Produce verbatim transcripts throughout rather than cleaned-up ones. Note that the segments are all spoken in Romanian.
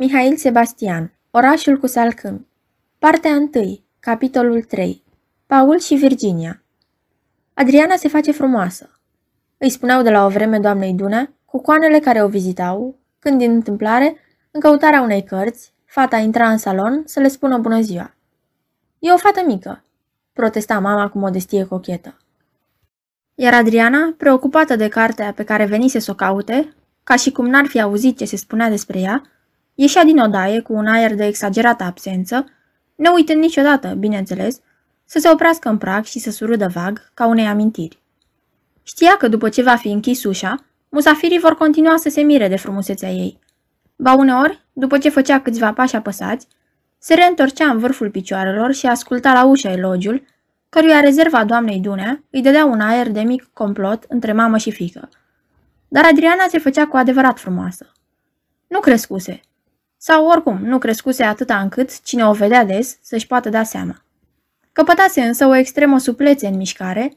Mihail Sebastian, Orașul cu salcâmi. Partea întâi, capitolul trei. Paul și Virginia. Adriana se face frumoasă. Îi spuneau de la o vreme doamnei Dunea, cu coanele care o vizitau, când din întâmplare, în căutarea unei cărți, fata intra în salon să le spună bună ziua. E o fată mică, protesta mama cu modestie cochetă. Iar Adriana, preocupată de cartea pe care venise să o caute, ca și cum n-ar fi auzit ce se spunea despre ea, ieșea din odaie cu un aer de exagerată absență, ne uitând niciodată, bineînțeles, să se oprească în prag și să surâdă vag ca unei amintiri. Știa că după ce va fi închis ușa, musafirii vor continua să se mire de frumusețea ei. Ba uneori, după ce făcea câțiva pași apăsați, se reîntorcea în vârful picioarelor și asculta la ușă elogiul, căruia rezerva doamnei Dunea îi dădea un aer de mic complot între mamă și fiică. Dar Adriana se făcea cu adevărat frumoasă. Nu crescuse. Sau oricum nu crescuse atâta încât cine o vedea des să-și poată da seama. Căpătase însă o extremă suplețe în mișcare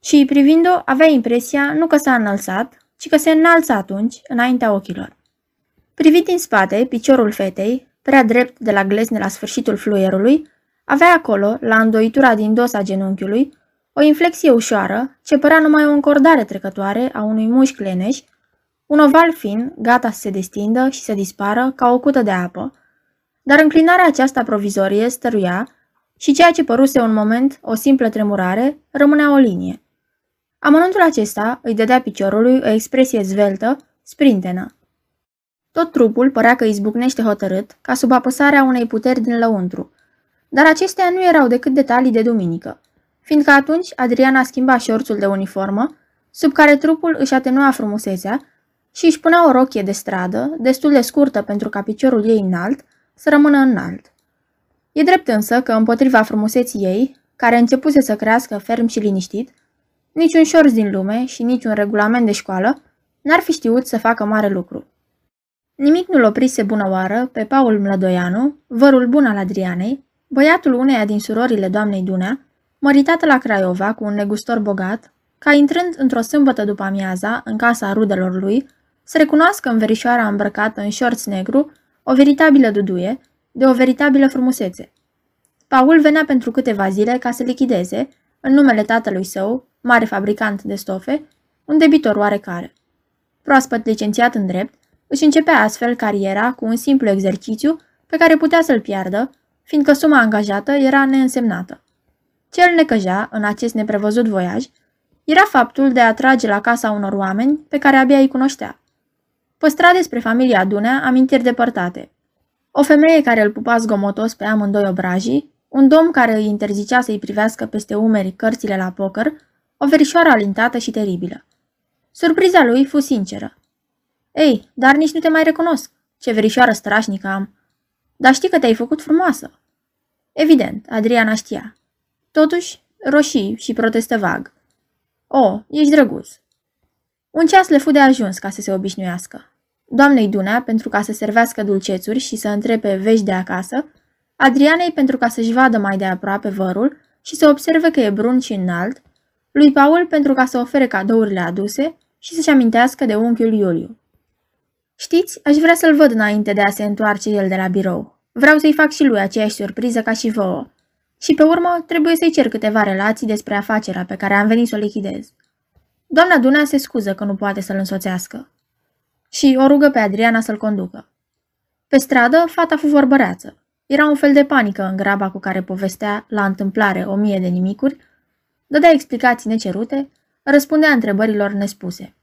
și, privind-o, avea impresia nu că s-a înălțat, ci că se înalță atunci înaintea ochilor. Privit din spate, piciorul fetei, prea drept de la glezne la sfârșitul fluierului, avea acolo, la îndoitura din dosa genunchiului, o inflexie ușoară ce părea numai o încordare trecătoare a unui mușchi leneș, un oval fin, gata să se destindă și să dispară ca o cută de apă, dar înclinarea aceasta provizorie stăruia și ceea ce păruse un moment o simplă tremurare rămânea o linie. Amănuntul acesta îi dădea piciorului o expresie zveltă, sprintenă. Tot trupul părea că izbucnește hotărât, ca sub apăsarea unei puteri din lăuntru, dar acestea nu erau decât detalii de duminică, fiindcă atunci Adriana schimba șorțul de uniformă, sub care trupul își atenua frumusețea, și își punea o rochie de stradă, destul de scurtă pentru ca piciorul ei înalt să rămână înalt. E drept însă că, împotriva frumuseții ei, care începuse să crească ferm și liniștit, niciun șorț din lume și niciun regulament de școală n-ar fi știut să facă mare lucru. Nimic nu-l oprise bună oară pe Paul Mlădoianu, vărul bun al Adrianei, băiatul uneia din surorile doamnei Dunea, măritată la Craiova cu un negustor bogat, ca intrând într-o sâmbătă după amiaza în casa rudelor lui, să recunoască în verișoara îmbrăcată în șorț negru o veritabilă duduie, de o veritabilă frumusețe. Paul venea pentru câteva zile ca să lichideze, în numele tatălui său, mare fabricant de stofe, un debitor oarecare. Proaspăt licențiat în drept, își începea astfel cariera cu un simplu exercițiu pe care putea să-l piardă, fiindcă suma angajată era neînsemnată. Ce îl necăja în acest neprevăzut voiaj era faptul de a trage la casa unor oameni pe care abia îi cunoștea. Păstra despre familia Dunea amintiri depărtate. O femeie care îl pupa zgomotos pe amândoi obrajii, un domn care îi interzicea să-i privească peste umeri cărțile la poker, o verișoară alintată și teribilă. Surpriza lui fu sinceră. Ei, dar nici nu te mai recunosc. Ce verișoară strașnică am. Dar știi că te-ai făcut frumoasă. Evident, Adriana știa. Totuși, roșii și protestă vag. O, ești drăguț. Un ceas le fu de ajuns ca să se obișnuiască. Doamnei Dunea pentru ca să servească dulcețuri și să întrebe vești de acasă, Adrianei pentru ca să-și vadă mai de aproape vărul și să observe că e brun și înalt, lui Paul pentru ca să ofere cadourile aduse și să-și amintească de unchiul Iuliu. Știți, aș vrea să-l văd înainte de a se întoarce el de la birou. Vreau să-i fac și lui aceeași surpriză ca și vouă. Și pe urmă trebuie să-i cer câteva relații despre afacerea pe care am venit să o lichidez. Doamna Dunea se scuză că nu poate să-l însoțească. Și o rugă pe Adriana să-l conducă. Pe stradă, fata fu vorbăreață. Era un fel de panică în graba cu care povestea la întâmplare o mie de nimicuri, dădea explicații necerute, răspundea întrebărilor nespuse.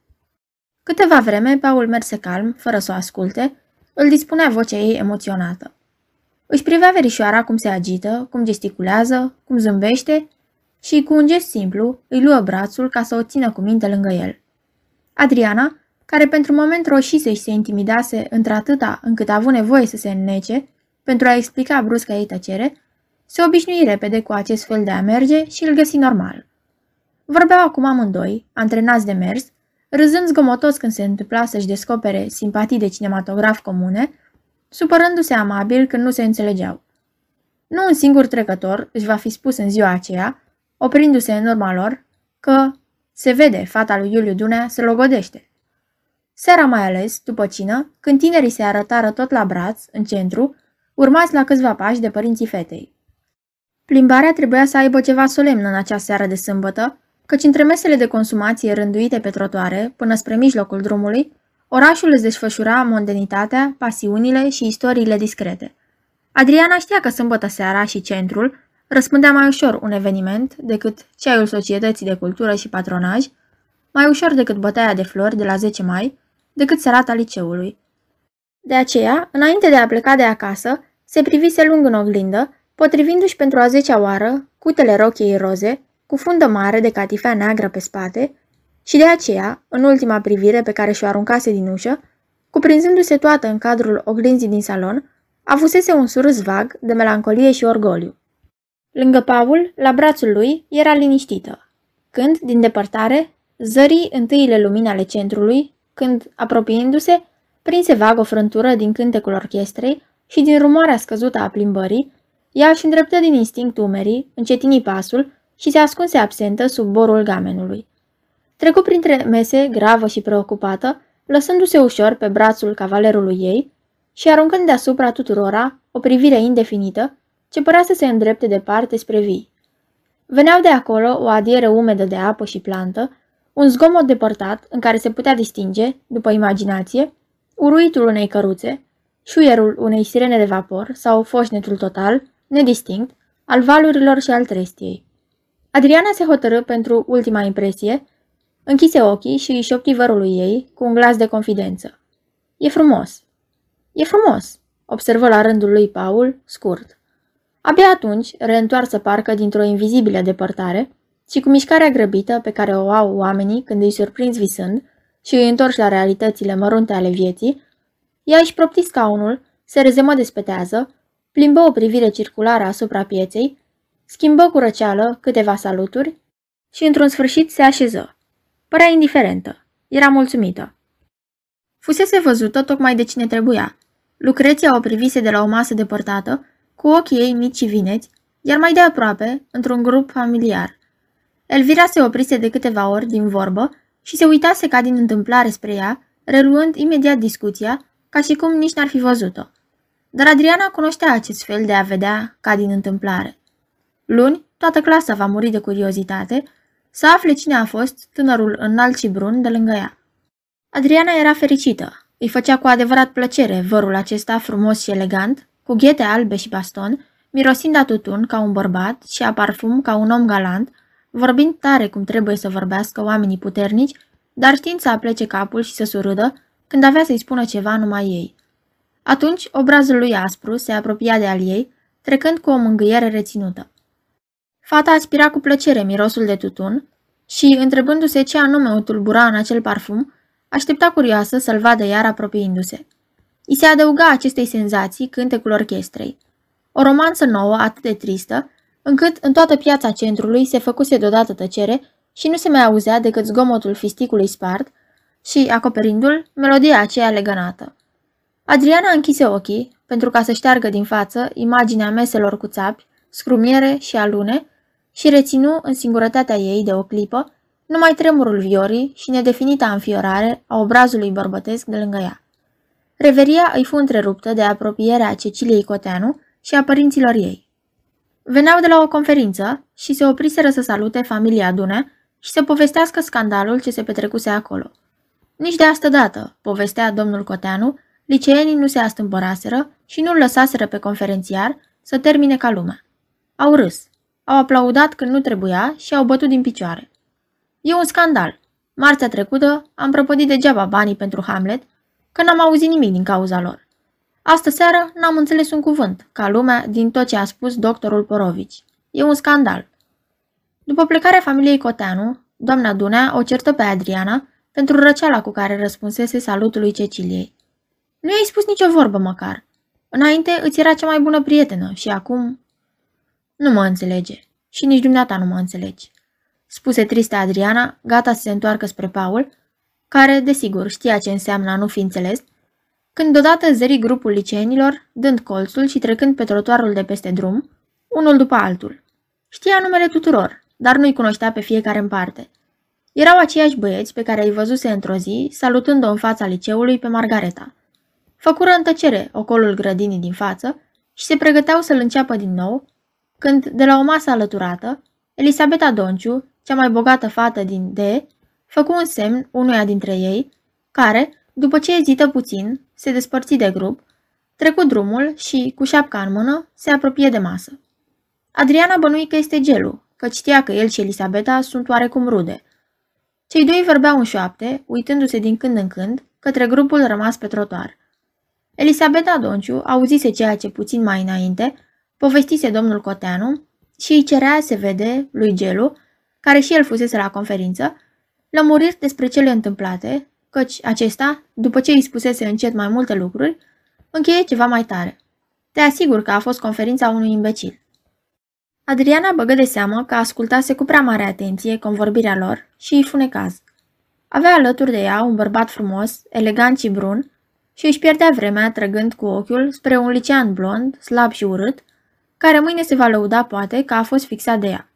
Câteva vreme, Paul merse calm, fără să o asculte, îl dispunea vocea ei emoționată. Își privea verișoara cum se agită, cum gesticulează, cum zâmbește și, cu un gest simplu, îi luă brațul ca să o țină cu minte lângă el. Adriana, care pentru moment roșise și se intimidase într-atâta încât avu nevoie să se înnece pentru a explica brusca ei tăcere, se obișnui repede cu acest fel de a merge și îl găsi normal. Vorbeau acum amândoi, antrenați de mers, râzând zgomotos când se întâmpla să-și descopere simpatii de cinematograf comune, supărându-se amabil când nu se înțelegeau. Nu un singur trecător își va fi spus în ziua aceea, oprindu-se în urma lor, că se vede fata lui Iuliu Dunea se logodește. Seara mai ales, după cină, când tinerii se arătară tot la braț, în centru, urmați la câțiva pași de părinții fetei. Plimbarea trebuia să aibă ceva solemn în acea seară de sâmbătă, căci între mesele de consumație rânduite pe trotuare, până spre mijlocul drumului, orașul își desfășura mondanitatea, pasiunile și istoriile discrete. Adriana știa că sâmbătă seara și centrul răspândea mai ușor un eveniment decât ceaiul societății de cultură și patronaj, mai ușor decât bătaia de flori de la zece mai, decât serata liceului. De aceea, înainte de a pleca de acasă, se privise lung în oglindă, potrivindu-și pentru a zecea oară cutele rochiei roze, cu fundă mare de catifea neagră pe spate, și de aceea, în ultima privire pe care și-o aruncase din ușă, cuprinzându-se toată în cadrul oglinzii din salon, avusese un surâs vag de melancolie și orgoliu. Lângă Paul, la brațul lui, era liniștită, când, din depărtare, zări întâiile lumini ale centrului, când, apropiindu-se, prinse vag o frântură din cântecul orchestrei și din rumoarea scăzută a plimbării, ea își îndreptă din instinct umerii, încetini pasul și se ascunse absentă sub borul gamenului. Trecu printre mese, gravă și preocupată, lăsându-se ușor pe brațul cavalerului ei și aruncând deasupra tuturora o privire indefinită ce părea să se îndrepte departe spre vii. Veneau de acolo o adiere umedă de apă și plantă, un zgomot depărtat în care se putea distinge, după imaginație, uruitul unei căruțe, șuierul unei sirene de vapor sau foșnetul total, nedistinct, al valurilor și al trestiei. Adriana se hotărâ pentru ultima impresie, închise ochii și îi șopti vărului ei cu un glas de confidență. "E frumos! E frumos!" observă la rândul lui Paul, scurt. Abia atunci, reîntoarsă parcă dintr-o invizibilă depărtare și cu mișcarea grăbită pe care o au oamenii când îi surprinzi visând și îi întorci la realitățile mărunte ale vieții, ea își propti scaunul, se rezemă de spetează, plimbă o privire circulară asupra pieței, schimbă cu răceală câteva saluturi și într-un sfârșit se așeză. Părea indiferentă, era mulțumită. Fusese văzută tocmai de cine trebuia. Lucreția o privise de la o masă depărtată, cu ochii ei mici și vineți, iar mai de aproape, într-un grup familiar. Elvira se oprise de câteva ori din vorbă și se uitase ca din întâmplare spre ea, reluând imediat discuția, ca și cum nici n-ar fi văzut-o. Dar Adriana cunoștea acest fel de a vedea ca din întâmplare. Luni, toată clasa va muri de curiozitate să afle cine a fost tânărul înalt și brun de lângă ea. Adriana era fericită, îi făcea cu adevărat plăcere vărul acesta frumos și elegant, cu ghete albe și baston, mirosind a tutun ca un bărbat și a parfum ca un om galant, vorbind tare cum trebuie să vorbească oamenii puternici, dar știind să aplece capul și să surâdă când avea să-i spună ceva numai ei. Atunci, obrazul lui aspru se apropia de al ei, trecând cu o mângâiere reținută. Fata aspira cu plăcere mirosul de tutun și, întrebându-se ce anume o tulbura în acel parfum, aștepta curioasă să-l vadă iar apropiindu-se. I se adăuga acestei senzații cântecul orchestrei. O romanță nouă atât de tristă, încât în toată piața centrului se făcuse deodată tăcere și nu se mai auzea decât zgomotul fisticului spart și, acoperindu-l, melodia aceea legănată. Adriana închise ochii pentru ca să șteargă din față imaginea meselor cu țapi, scrumiere și alune și reținu în singurătatea ei de o clipă numai tremurul viorii și nedefinita înfiorare a obrazului bărbătesc de lângă ea. Reveria îi fu întreruptă de apropierea Ceciliei Coteanu și a părinților ei. Veneau de la o conferință și se opriseră să salute familia Dunea și să povestească scandalul ce se petrecuse acolo. Nici de astă dată, povestea domnul Coteanu, liceenii nu se astâmpăraseră și nu-l lăsaseră pe conferențiar să termine ca lumea. Au râs, au aplaudat când nu trebuia și au bătut din picioare. "E un scandal. Marțea trecută am prăpădit degeaba banii pentru Hamlet, că n-am auzit nimic din cauza lor. Astă seară n-am înțeles un cuvânt, ca lumea, din tot ce a spus doctorul Porovici. E un scandal." După plecarea familiei Coteanu, doamna Dunea o certă pe Adriana pentru răceala cu care răspunsese salutului Ceciliei. "Nu i-ai spus nicio vorbă măcar. Înainte îți era cea mai bună prietenă și acum..." "Nu mă înțelege. Și nici dumneata nu mă înțelegi," spuse tristă Adriana, gata să se întoarcă spre Paul, care, desigur, știa ce înseamnă a nu fi înțeles, când deodată zări grupul liceenilor, dând colțul și trecând pe trotuarul de peste drum, unul după altul. Știa numele tuturor, dar nu-i cunoștea pe fiecare în parte. Erau aceiași băieți pe care îi văzuse într-o zi, salutând-o în fața liceului pe Margareta. Făcură în tăcere ocolul grădinii din față și se pregăteau să-l înceapă din nou, când, de la o masă alăturată, Elisabeta Donciu, cea mai bogată fată din D, făcu un semn unuia dintre ei, care, după ce ezită puțin, se despărți de grup, trecu drumul și, cu șapca în mână, se apropie de masă. Adriana bănui că este Gelu, că știa că el și Elisabeta sunt oarecum rude. Cei doi vorbeau în șoapte, uitându-se din când în când către grupul rămas pe trotuar. Elisabeta Donciu auzise ceea ce puțin mai înainte povestise domnul Coteanu și îi cerea, se vede, lui Gelu, care și el fusese la conferință, lămuriri despre cele întâmplate, căci acesta, după ce îi spusese încet mai multe lucruri, încheie ceva mai tare. Te asigur că a fost conferința unui imbecil. Adriana băgă de seamă că ascultase cu prea mare atenție convorbirea lor și îi funecaz. Avea alături de ea un bărbat frumos, elegant și brun și își pierdea vremea trăgând cu ochiul spre un licean blond, slab și urât, care mâine se va lăuda poate că a fost fixat de ea.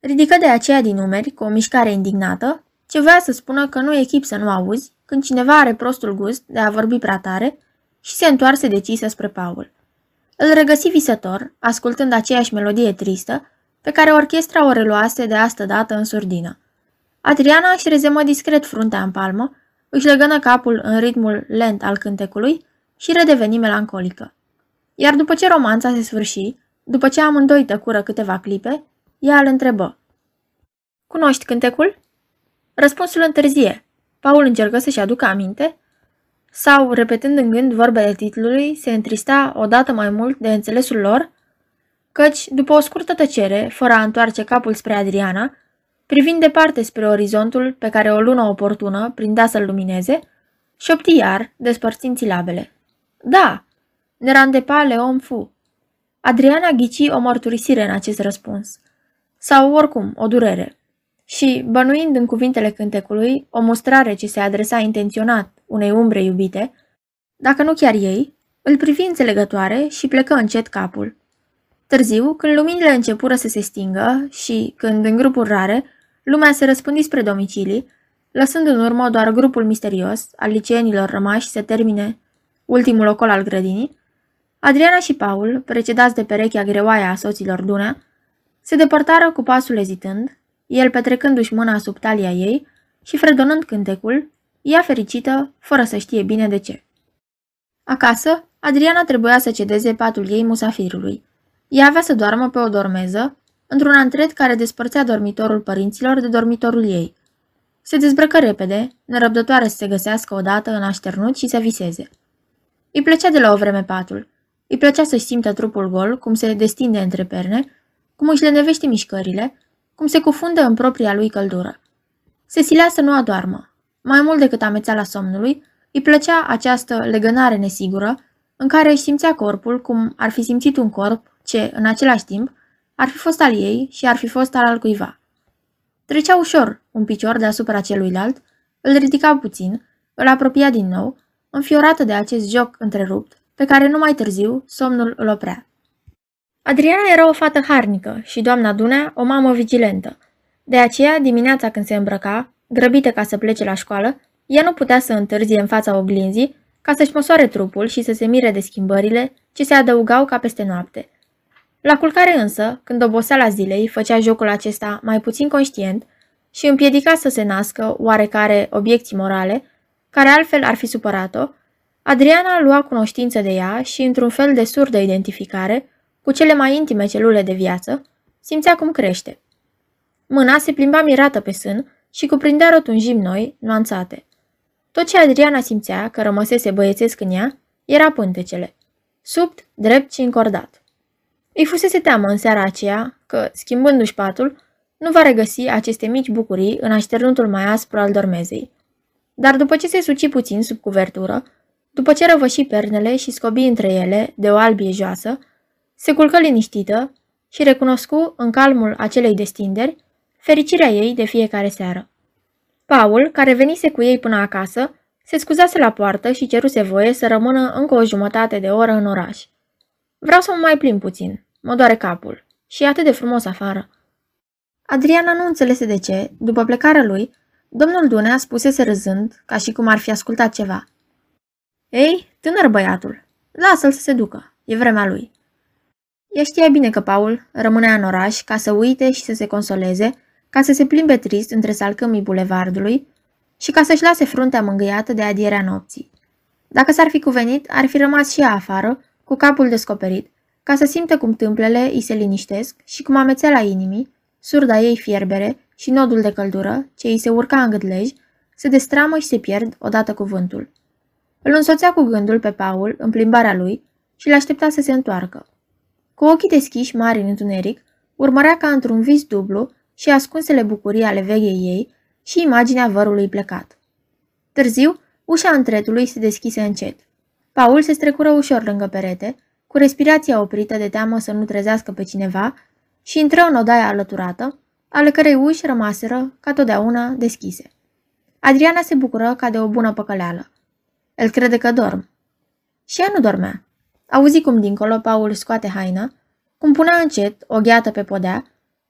Ridică de aceea din umeri, cu o mișcare indignată, ce voia să spună că nu e chip să nu auzi când cineva are prostul gust de a vorbi prea tare și se întoarse decisă spre Paul. Îl regăsi visător, ascultând aceeași melodie tristă, pe care orchestra o reluase de astă dată în surdină. Adriana își rezemă discret fruntea în palmă, își legănă capul în ritmul lent al cântecului și redeveni melancolică. Iar după ce romanța se sfârși, după ce amândoi tăcură câteva clipe, ea îl întrebă. Cunoști cântecul? Răspunsul întârzie. Paul încercă să-și aducă aminte, sau, repetând în gând vorbele titlului, se întrista odată mai mult de înțelesul lor, căci, după o scurtă tăcere, fără a întoarce capul spre Adriana, privind departe spre orizontul pe care o lună oportună prindea să-l lumineze, șopti iar, despărțind silabele. Da, ne randepa Leon Fu. Adriana ghici o mărturisire în acest răspuns, sau oricum o durere, și, bănuind în cuvintele cântecului o mustrare ce se adresa intenționat unei umbre iubite, dacă nu chiar ei, îl privi înțelegătoare și plecă încet capul. Târziu, când luminile începură să se stingă și, când în grupuri rare, lumea se răspândi spre domicilii, lăsând în urmă doar grupul misterios al liceenilor rămași să termine ultimul ocol al grădinii, Adriana și Paul, precedați de perechea greoaie a soților Dunea, se depărtară cu pasul ezitând, el petrecându-și mâna sub talia ei și fredonând cântecul, ea fericită, fără să știe bine de ce. Acasă, Adriana trebuia să cedeze patul ei musafirului. Ea avea să doarmă pe o dormeză, într-un antret care despărțea dormitorul părinților de dormitorul ei. Se dezbrăcă repede, nerăbdătoare să se găsească odată în așternut și să viseze. Îi plăcea de la o vreme patul. Îi plăcea să-și simtă trupul gol, cum se destinde între perne, cum își lenevește mișcările, cum se cufundă în propria lui căldură. Se silea să nu adoarmă. Mai mult decât amețeala somnului, îi plăcea această legănare nesigură în care își simțea corpul cum ar fi simțit un corp ce, în același timp, ar fi fost al ei și ar fi fost al altcuiva. Trecea ușor un picior deasupra celuilalt, îl ridica puțin, îl apropia din nou, înfiorată de acest joc întrerupt, pe care numai târziu somnul îl oprea. Adriana era o fată harnică și doamna Dunea o mamă vigilentă. De aceea, dimineața când se îmbrăca, grăbită ca să plece la școală, ea nu putea să întârzie în fața oglinzii ca să-și măsoare trupul și să se mire de schimbările ce se adăugau ca peste noapte. La culcare însă, când oboseala zilei făcea jocul acesta mai puțin conștient și împiedica să se nască oarecare obiecții morale, care altfel ar fi supărat-o, Adriana lua cunoștință de ea și, într-un fel de surdă identificare cu cele mai intime celule de viață, simțea cum crește. Mâna se plimba mirată pe sân și cuprindea rotunjimi noi, nuanțate. Tot ce Adriana simțea că rămăsese băiețesc în ea era pântecele, subt, drept și încordat. Îi fusese teamă în seara aceea că, schimbându-și patul, nu va regăsi aceste mici bucurii în așternutul mai aspru al dormezei. Dar după ce se suci puțin sub cuvertură, după ce răvăși pernele și scobi între ele de o albie joasă, se culcă liniștită și recunoscu în calmul acelei destinderi fericirea ei de fiecare seară. Paul, care venise cu ei până acasă, se scuzase la poartă și ceruse voie să rămână încă o jumătate de oră în oraș. Vreau să mă mai plimb puțin, mă doare capul și e atât de frumos afară. Adriana nu înțelese de ce, după plecarea lui, domnul Dunea spusese râzând, ca și cum ar fi ascultat ceva. Ei, tânăr băiatul, lasă-l să se ducă, e vremea lui. Ea știa bine că Paul rămânea în oraș ca să uite și să se consoleze, ca să se plimbe trist între salcâmii bulevardului și ca să-și lase fruntea mângâiată de adierea nopții. Dacă s-ar fi cuvenit, ar fi rămas și ea afară, cu capul descoperit, ca să simtă cum tâmplele îi se liniștesc și cum amețeala inimii, surda ei fierbere și nodul de căldură ce îi se urca în gâtlej, se destramă și se pierd odată cu vântul. Îl însoțea cu gândul pe Paul în plimbarea lui și l-aștepta să se întoarcă. Cu ochii deschiși mari în întuneric, urmărea ca într-un vis dublu și ascunsele bucurii ale veghei ei și imaginea vărului plecat. Târziu, ușa întretului se deschise încet. Paul se strecură ușor lângă perete, cu respirația oprită de teamă să nu trezească pe cineva, și intră în odaia alăturată, ale cărei uși rămaseră, ca totdeauna, deschise. Adriana se bucură ca de o bună păcăleală. El crede că dorm. Și ea nu dormea. Auzi cum dincolo Paul scoate haina, cum punea încet o gheată pe podea,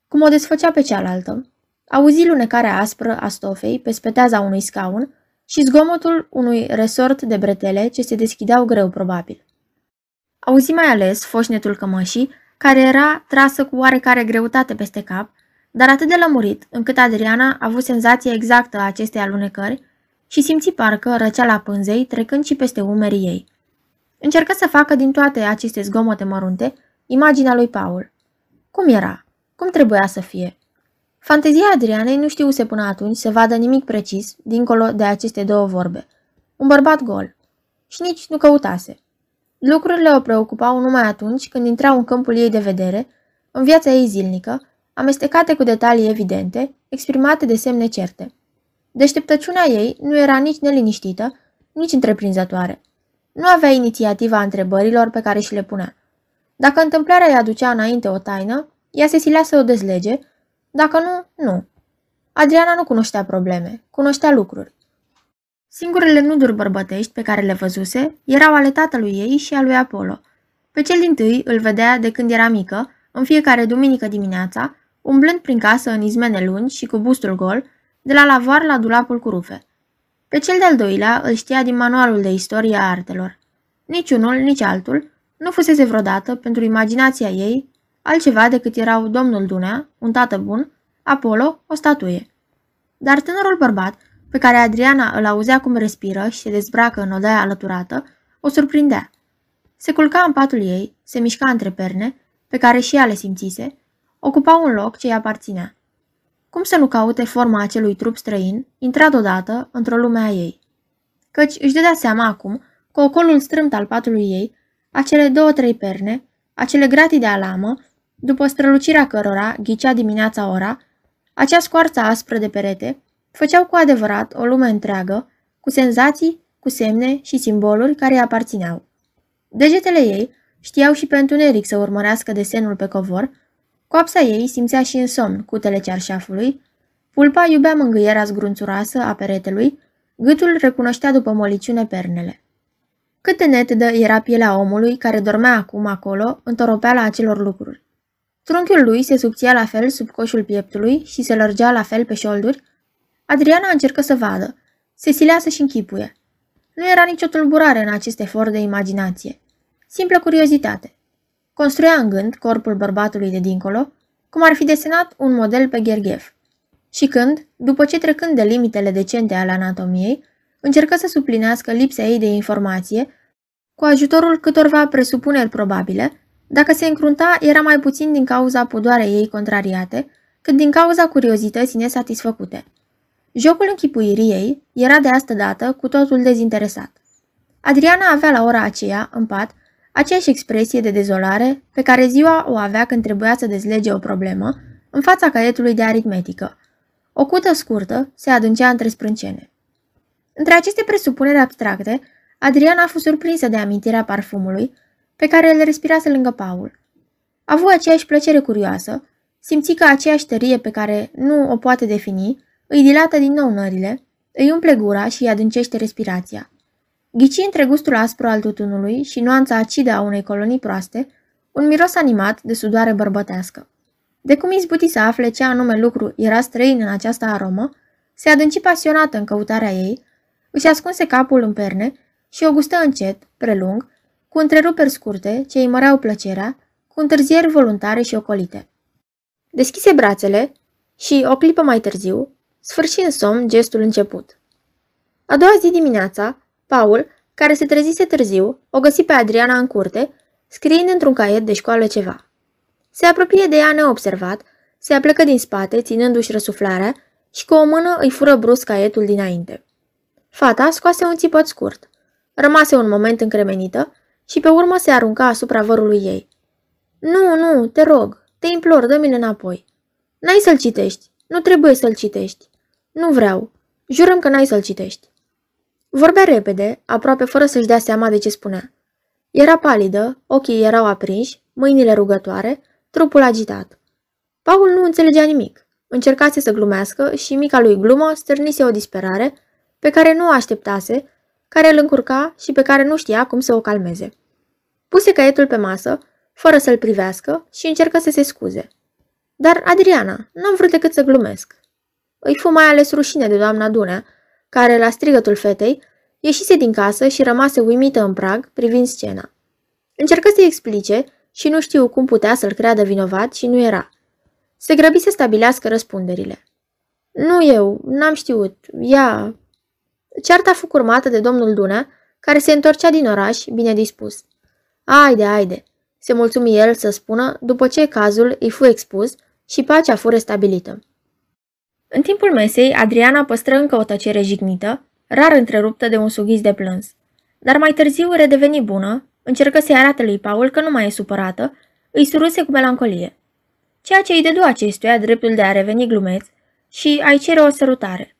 cum o desfăcea pe cealaltă, auzi lunecarea aspră a stofei pe speteaza unui scaun și zgomotul unui resort de bretele ce se deschideau greu probabil. Auzi mai ales foșnetul cămășii, care era trasă cu oarecare greutate peste cap, dar atât de lămurit încât Adriana a avut senzația exactă a acestei alunecări și simți parcă răceala pânzei trecând și peste umerii ei. Încercă să facă din toate aceste zgomote mărunte imaginea lui Paul. Cum era? Cum trebuia să fie? Fantezia Adrianei nu știuse până atunci să vadă nimic precis dincolo de aceste două vorbe. Un bărbat gol. Și nici nu căutase. Lucrurile o preocupau numai atunci când intrau în câmpul ei de vedere, în viața ei zilnică, amestecate cu detalii evidente, exprimate de semne certe. Deșteptăciunea ei nu era nici neliniștită, nici întreprinzătoare. Nu avea inițiativa întrebărilor pe care și le punea. Dacă întâmplarea îi aducea înainte o taină, ea se silea să o dezlege, dacă nu, nu. Adriana nu cunoștea probleme, cunoștea lucruri. Singurele nuduri bărbătești pe care le văzuse erau ale tatălui ei și a lui Apollo. Pe cel dintâi îl vedea de când era mică, în fiecare duminică dimineața, umblând prin casă în izmene lungi și cu bustul gol, de la lavoar la dulapul cu rufe. Pe cel de-al doilea îl știa din manualul de istorie a artelor. Niciunul, nici altul, nu fusese vreodată pentru imaginația ei altceva decât erau domnul Dunea, un tată bun, Apollo, o statuie. Dar tânărul bărbat, pe care Adriana îl auzea cum respiră și se dezbracă în odaia alăturată, o surprindea. Se culca în patul ei, se mișca între perne, pe care și ea le simțise, ocupa un loc ce îi aparținea. Cum să nu caute forma acelui trup străin, intrat odată într-o lume a ei? Căci își dădea seama acum că ocolul strâmt al patului ei, acele două-trei perne, acele gratii de alamă, după strălucirea cărora ghicea dimineața ora, acea scoarță aspră de perete, făceau cu adevărat o lume întreagă, cu senzații, cu semne și simboluri care îi aparțineau. Degetele ei știau și pe întuneric să urmărească desenul pe covor, coapsa ei simțea și în somn cutele cearșafului, pulpa iubea mângâierea zgrunțuroasă a peretelui, gâtul recunoștea după moliciune pernele. Cât de netedă era pielea omului care dormea acum acolo, întoropea la acelor lucruri. Trunchiul lui se subția la fel sub coșul pieptului și se lărgea la fel pe șolduri. Adriana încercă să vadă, se silea să-și închipuie. Nu era nicio tulburare în acest efort de imaginație. Simplă curiozitate. Construia în gând corpul bărbatului de dincolo, cum ar fi desenat un model pe gherghef. Și când, după ce trecând de limitele decente ale anatomiei, încercă să suplinească lipsa ei de informație, cu ajutorul câtorva presupuneri probabile, dacă se încrunta era mai puțin din cauza pudoarei ei contrariate, cât din cauza curiozității nesatisfăcute. Jocul închipuirii ei era de astă dată cu totul dezinteresat. Adriana avea la ora aceea, în pat, aceeași expresie de dezolare pe care ziua o avea când trebuia să dezlege o problemă în fața caietului de aritmetică. O cută scurtă se adâncea între sprâncene. Între aceste presupuneri abstracte, Adriana a fost surprinsă de amintirea parfumului pe care îl respirase lângă Paul. A avut aceeași plăcere curioasă, simți că aceeași tărie pe care nu o poate defini îi dilată din nou nările, îi umple gura și îi adâncește respirația. Ghici între gustul aspru al tutunului și nuanța acidă a unei colonii proaste, un miros animat de sudoare bărbătească. De cum izbuti să afle ce anume lucru era străin în această aromă, se adânci pasionată în căutarea ei, își ascunse capul în perne și o gustă încet, prelung, cu întreruperi scurte ce îi măreau plăcerea, cu întârzieri voluntare și ocolite. Deschise brațele și, o clipă mai târziu, sfârși în somn gestul început. A doua zi dimineața, Paul, care se trezise târziu, o găsi pe Adriana în curte, scriind într-un caiet de școală ceva. Se apropie de ea neobservat, se aplecă din spate, ținându-și răsuflarea, și cu o mână îi fură brusc caietul dinainte. Fata scoase un țipăt scurt, rămase un moment încremenită și pe urmă se arunca asupra vărului ei. Nu, nu, te rog, te implor, dă-mi-l înapoi. N-ai să-l citești, nu trebuie să-l citești. Nu vreau, jurăm că n-ai să-l citești. Vorbea repede, aproape fără să-și dea seama de ce spunea. Era palidă, ochii erau aprinși, mâinile rugătoare, trupul agitat. Paul nu înțelegea nimic. Încercase să glumească și mica lui glumă stârnise o disperare pe care nu o așteptase, care îl încurca și pe care nu știa cum să o calmeze. Puse caietul pe masă, fără să-l privească, și încercă să se scuze. Dar, Adriana, n-am vrut decât să glumesc. Îi fu mai ales rușine de doamna Dunea, care, la strigătul fetei, ieșise din casă și rămase uimită în prag, privind scena. Încercă să-i explice și nu știu cum putea să-l creadă vinovat și nu era. Se grăbi să stabilească răspunderile. Nu eu, n-am știut, ea... Cearta fu curmată de domnul Dunea, care se întorcea din oraș, bine dispus. Haide, haide, se mulțumi el să spună, după ce cazul îi fu expus și pacea fu restabilită. În timpul mesei, Adriana păstră încă o tăcere jignită, rar întreruptă de un sughiț de plâns. Dar mai târziu redeveni bună, încercă să-i arate lui Paul că nu mai e supărată, îi suruse cu melancolie. Ceea ce îi dădu acestuia dreptul de a reveni glumeț și a-i cere o sărutare.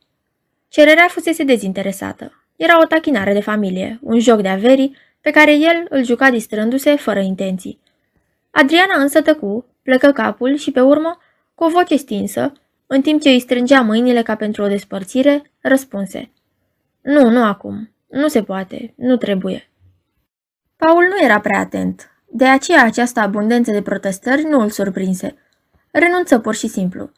Cererea fusese dezinteresată. Era o tachinare de familie, un joc de averii pe care el îl juca distrându-se fără intenții. Adriana însă tăcu, plecă capul și pe urmă, cu o voce stinsă, în timp ce îi strângea mâinile ca pentru o despărțire, răspunse: Nu, nu acum. Nu se poate. Nu trebuie. Paul nu era prea atent. De aceea această abundență de protestări nu îl surprinse. Renunță pur și simplu.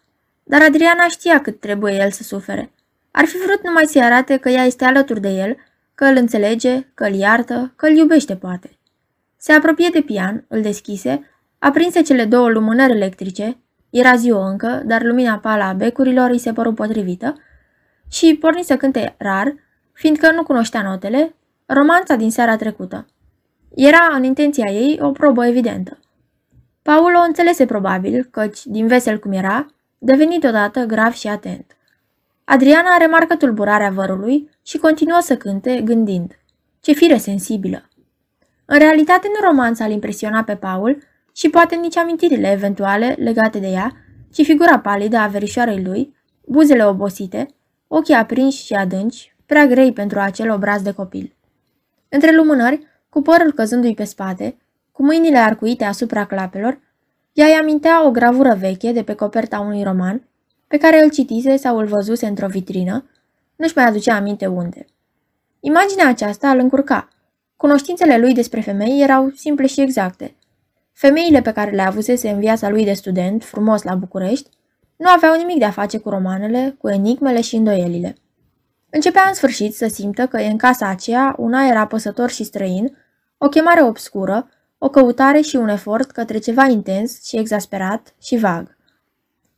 Dar Adriana știa cât trebuie el să sufere. Ar fi vrut numai să-i arate că ea este alături de el, că îl înțelege, că îl iartă, că îl iubește poate. Se apropie de pian, îl deschise, aprinse cele două lumânări electrice, era ziua încă, dar lumina pală a becurilor îi se păru potrivită, și porni să cânte rar, fiindcă nu cunoștea notele, romanța din seara trecută. Era în intenția ei o probă evidentă. Paul o înțelese probabil, căci, din vesel cum era, deveni deodată grav și atent. Adriana remarcă tulburarea vărului și continuă să cânte, gândind: ce fire sensibilă! În realitate, nu romanța îl impresiona pe Paul și poate nici amintirile eventuale legate de ea, ci figura palidă a verișoarei lui, buzele obosite, ochii aprinși și adânci, prea grei pentru acel obraz de copil. Între lumânări, cu părul căzându-i pe spate, cu mâinile arcuite asupra clapelor, ea îi amintea o gravură veche de pe coperta unui roman, pe care îl citise sau îl văzuse într-o vitrină, nu-și mai aducea aminte unde. Imaginea aceasta îl încurca. Cunoștințele lui despre femei erau simple și exacte. Femeile pe care le avusese în viața lui de student, frumos la București, nu aveau nimic de a face cu romanele, cu enigmele și îndoielile. Începea în sfârșit să simtă că e în casa aceea un aer apăsător și străin, o chemare obscură, o căutare și un efort către ceva intens și exasperat și vag.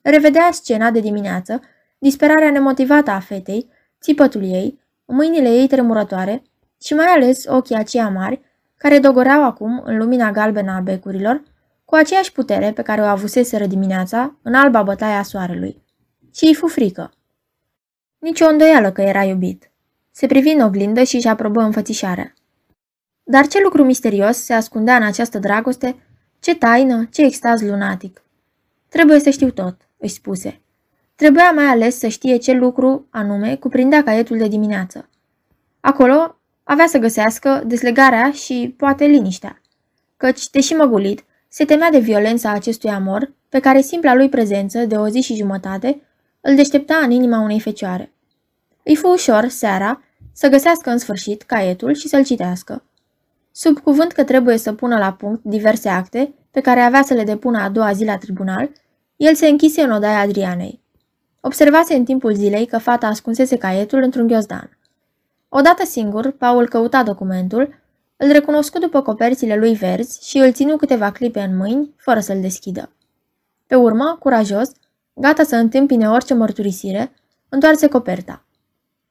Revedea scena de dimineață, disperarea nemotivată a fetei, țipătul ei, mâinile ei tremurătoare și mai ales ochii aceia mari, care dogoreau acum în lumina galbenă a becurilor, cu aceeași putere pe care o avuseseră dimineața în alba bătaie a soarelui. Și îi fu frică. Nici o îndoială că era iubit. Se privi în oglindă și își aprobă înfățișarea. Dar ce lucru misterios se ascundea în această dragoste, ce taină, ce extaz lunatic. Trebuie să știu tot, își spuse. Trebuia mai ales să știe ce lucru anume cuprindea caietul de dimineață. Acolo avea să găsească deslegarea și, poate, liniștea. Căci, deși măgulit, se temea de violența acestui amor, pe care simpla lui prezență de o zi și jumătate îl deștepta în inima unei fecioare. Îi fu ușor, seara, să găsească în sfârșit caietul și să-l citească. Sub cuvânt că trebuie să pună la punct diverse acte pe care avea să le depună a doua zi la tribunal, El se închise în odaia Adrianei. Observase în timpul zilei că fata ascunsese caietul într-un ghiozdan. Odată singur, Paul căuta documentul, îl recunoscu după coperțile lui verzi și îl ținu câteva clipe în mâini, fără să-l deschidă. Pe urmă, curajos, gata să întâmpine orice mărturisire, întoarse coperta.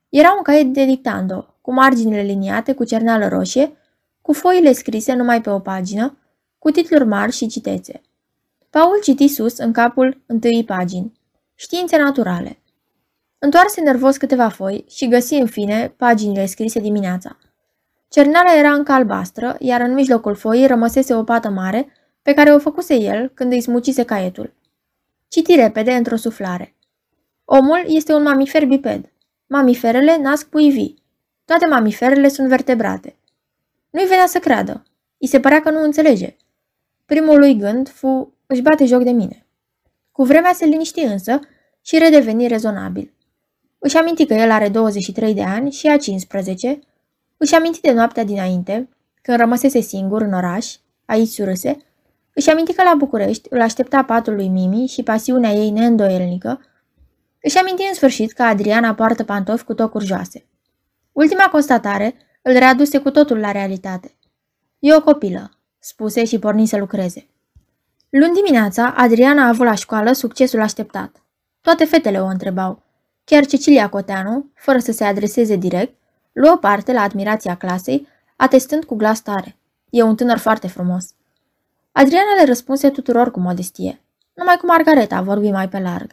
Era un caiet de dictando, cu marginile liniate cu cerneală roșie, cu foile scrise numai pe o pagină, cu titluri mari și citețe. Paul citi sus, în capul întâii pagini: Științe naturale. Întoarse nervos câteva foi și găsi în fine paginile scrise dimineața. Cerneala era încă albastră, iar în mijlocul foii rămăsese o pată mare, pe care o făcuse el când îi smucise caietul. Citi repede într-o suflare. Omul este un mamifer biped. Mamiferele nasc pui vii. Toate mamiferele sunt vertebrate. Nu-i venea să creadă. I se părea că nu înțelege. Primul lui gând fu: își bate joc de mine. Cu vremea se liniști însă și redeveni rezonabil. Își aminti că el are douăzeci și trei de ani și ea cincisprezece, își aminti de noaptea dinainte, când rămăsese singur în oraș, aici surâse, își aminti că la București îl aștepta patul lui Mimi și pasiunea ei neîndoielnică, își aminti în sfârșit că Adriana poartă pantofi cu tocuri joase. Ultima constatare îl readuse cu totul la realitate. E o copilă, spuse și porni să lucreze. Luni dimineața, Adriana a avut la școală succesul așteptat. Toate fetele o întrebau. Chiar Cecilia Coteanu, fără să se adreseze direct, luă parte la admirația clasei, atestând cu glas tare: E un tânăr foarte frumos. Adriana le răspunse tuturor cu modestie. Numai cu Margareta a vorbit mai pe larg.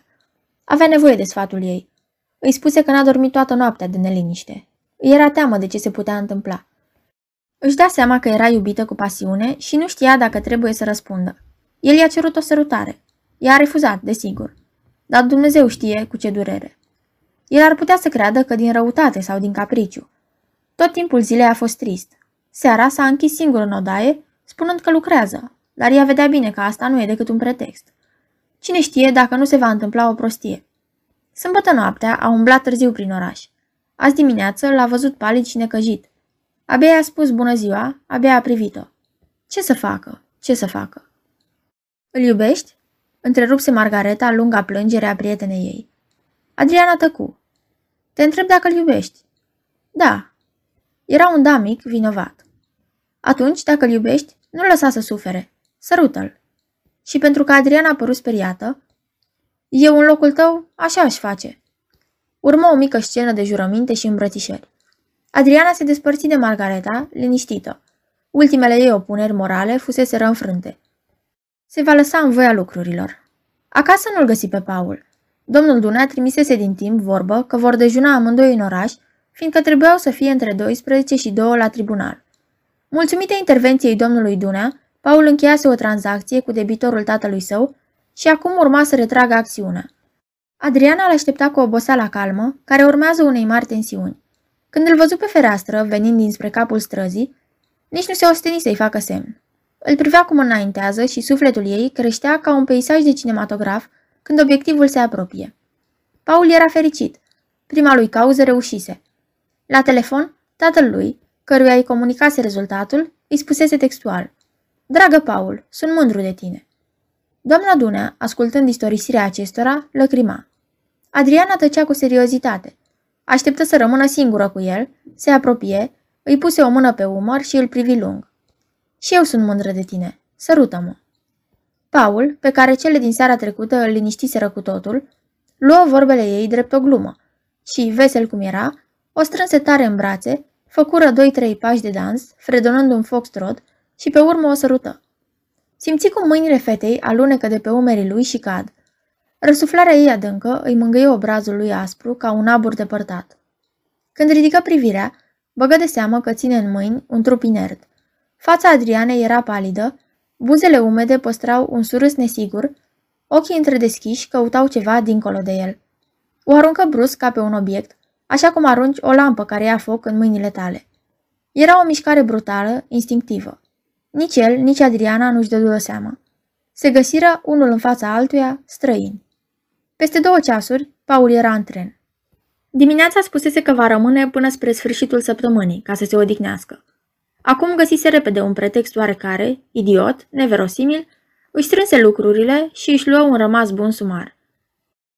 Avea nevoie de sfatul ei. Îi spuse că n-a dormit toată noaptea de neliniște. Îi era teamă de ce se putea întâmpla. Își da seama că era iubită cu pasiune și nu știa dacă trebuie să răspundă. El i-a cerut o sărutare. Ea a refuzat, desigur. Dar Dumnezeu știe cu ce durere. El ar putea să creadă că din răutate sau din capriciu. Tot timpul zilei a fost trist. Seara s-a închis singur în odaie, spunând că lucrează, dar ea vedea bine că asta nu e decât un pretext. Cine știe dacă nu se va întâmpla o prostie. Sâmbătă noaptea a umblat târziu prin oraș. Azi dimineață l-a văzut palid și necăjit. Abia i-a spus bună ziua, abia a privit-o. Ce să facă? Ce să facă? Îl iubești?" întrerupse Margareta lunga plângere a prietenei ei. Adriana tăcu. Te întreb dacă îl iubești." Da." Era un da mic, vinovat. Atunci, dacă îl iubești, nu-l lăsa să sufere. Sărută-l." Și pentru că Adriana păru speriată: Eu în locul tău așa aș face." Urmă o mică scenă de jurăminte și îmbrățișări. Adriana se despărți de Margareta, liniștită. Ultimele ei opuneri morale fuseseră înfrânte. Se va lăsa în voia lucrurilor. Acasă nu-l găsi pe Paul. Domnul Dunea trimisese din timp vorbă că vor dejuna amândoi în oraș, fiindcă trebuiau să fie între douăsprezece și două la tribunal. Mulțumită intervenției domnului Dunea, Paul încheiase o tranzacție cu debitorul tatălui său și acum urma să retragă acțiunea. Adriana l-aștepta cu oboseala calmă, care urmează unei mari tensiuni. Când îl văzu pe fereastră, venind dinspre capul străzii, nici nu se osteni să-i facă semn. Îl privea cum înaintează și sufletul ei creștea ca un peisaj de cinematograf când obiectivul se apropie. Paul era fericit. Prima lui cauză reușise. La telefon, tatăl lui, căruia îi comunicase rezultatul, îi spusese textual: Dragă Paul, sunt mândru de tine. Doamna Dunea, ascultând istorisirea acestora, lăcrima. Adriana tăcea cu seriozitate. Așteptă să rămână singură cu el, se apropie, îi puse o mână pe umăr și îl privi lung. Și eu sunt mândră de tine. Sărută-mă. Paul, pe care cele din seara trecută îl liniștiseră cu totul, luă vorbele ei drept o glumă și, vesel cum era, o strânse tare în brațe, făcură doi-trei pași de dans, fredonând un foxtrot și pe urmă o sărută. Simți cum mâinile fetei alunecă de pe umerii lui și cad. Răsuflarea ei adâncă îi mângâie obrazul lui aspru ca un abur depărtat. Când ridică privirea, băgă de seamă că ține în mâini un trup inert. Fața Adrianei era palidă, buzele umede păstrau un surâs nesigur, ochii întredeschiși căutau ceva dincolo de el. O aruncă brusc ca pe un obiect, așa cum arunci o lampă care ia foc în mâinile tale. Era o mișcare brutală, instinctivă. Nici el, nici Adriana nu-și dădu seama. Se găsiră unul în fața altuia, străini. Peste două ceasuri, Paul era în tren. Dimineața spusese că va rămâne până spre sfârșitul săptămânii, ca să se odihnească. Acum găsise repede un pretext oarecare, idiot, neverosimil, Își strânse lucrurile și își luă un rămas bun sumar.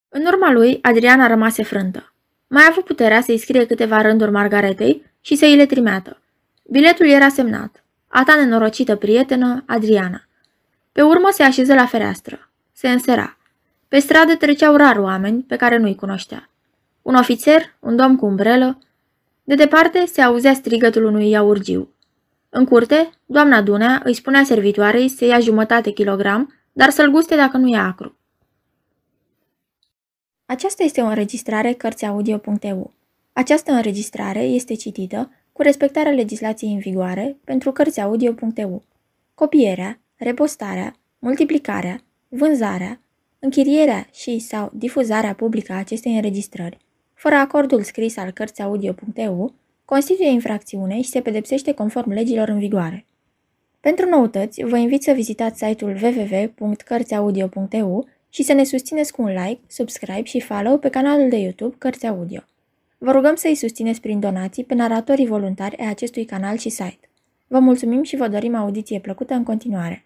În urma lui, Adriana rămase frântă. Mai avut puterea să-i scrie câteva rânduri Margaretei și să îi le trimeată. Biletul era semnat. A ta nenorocită prietenă, Adriana. Pe urmă se așeză la fereastră. Se însera. Pe stradă treceau rar oameni pe care nu-i cunoștea. Un ofițer, un domn cu umbrelă. De departe se auzea strigătul unui iaurgiu. În curte, doamna Dunea îi spunea servitoarei să ia jumătate kilogram, dar să-l guste dacă nu e acru. Aceasta este o înregistrare Cărțiaudio punct e u. Această înregistrare este citită cu respectarea legislației în vigoare pentru Cărțiaudio punct e u. Copierea, repostarea, multiplicarea, vânzarea, închirierea și sau difuzarea publică a acestei înregistrări, fără acordul scris al Cărțiaudio punct e u, constituie infracțiune și se pedepsește conform legilor în vigoare. Pentru noutăți, vă invit să vizitați site-ul w w w punct cărțiaudio punct e u și să ne susțineți cu un like, subscribe și follow pe canalul de YouTube Cărți Audio. Vă rugăm să îi susțineți prin donații pe naratorii voluntari ai acestui canal și site. Vă mulțumim și vă dorim audiție plăcută în continuare!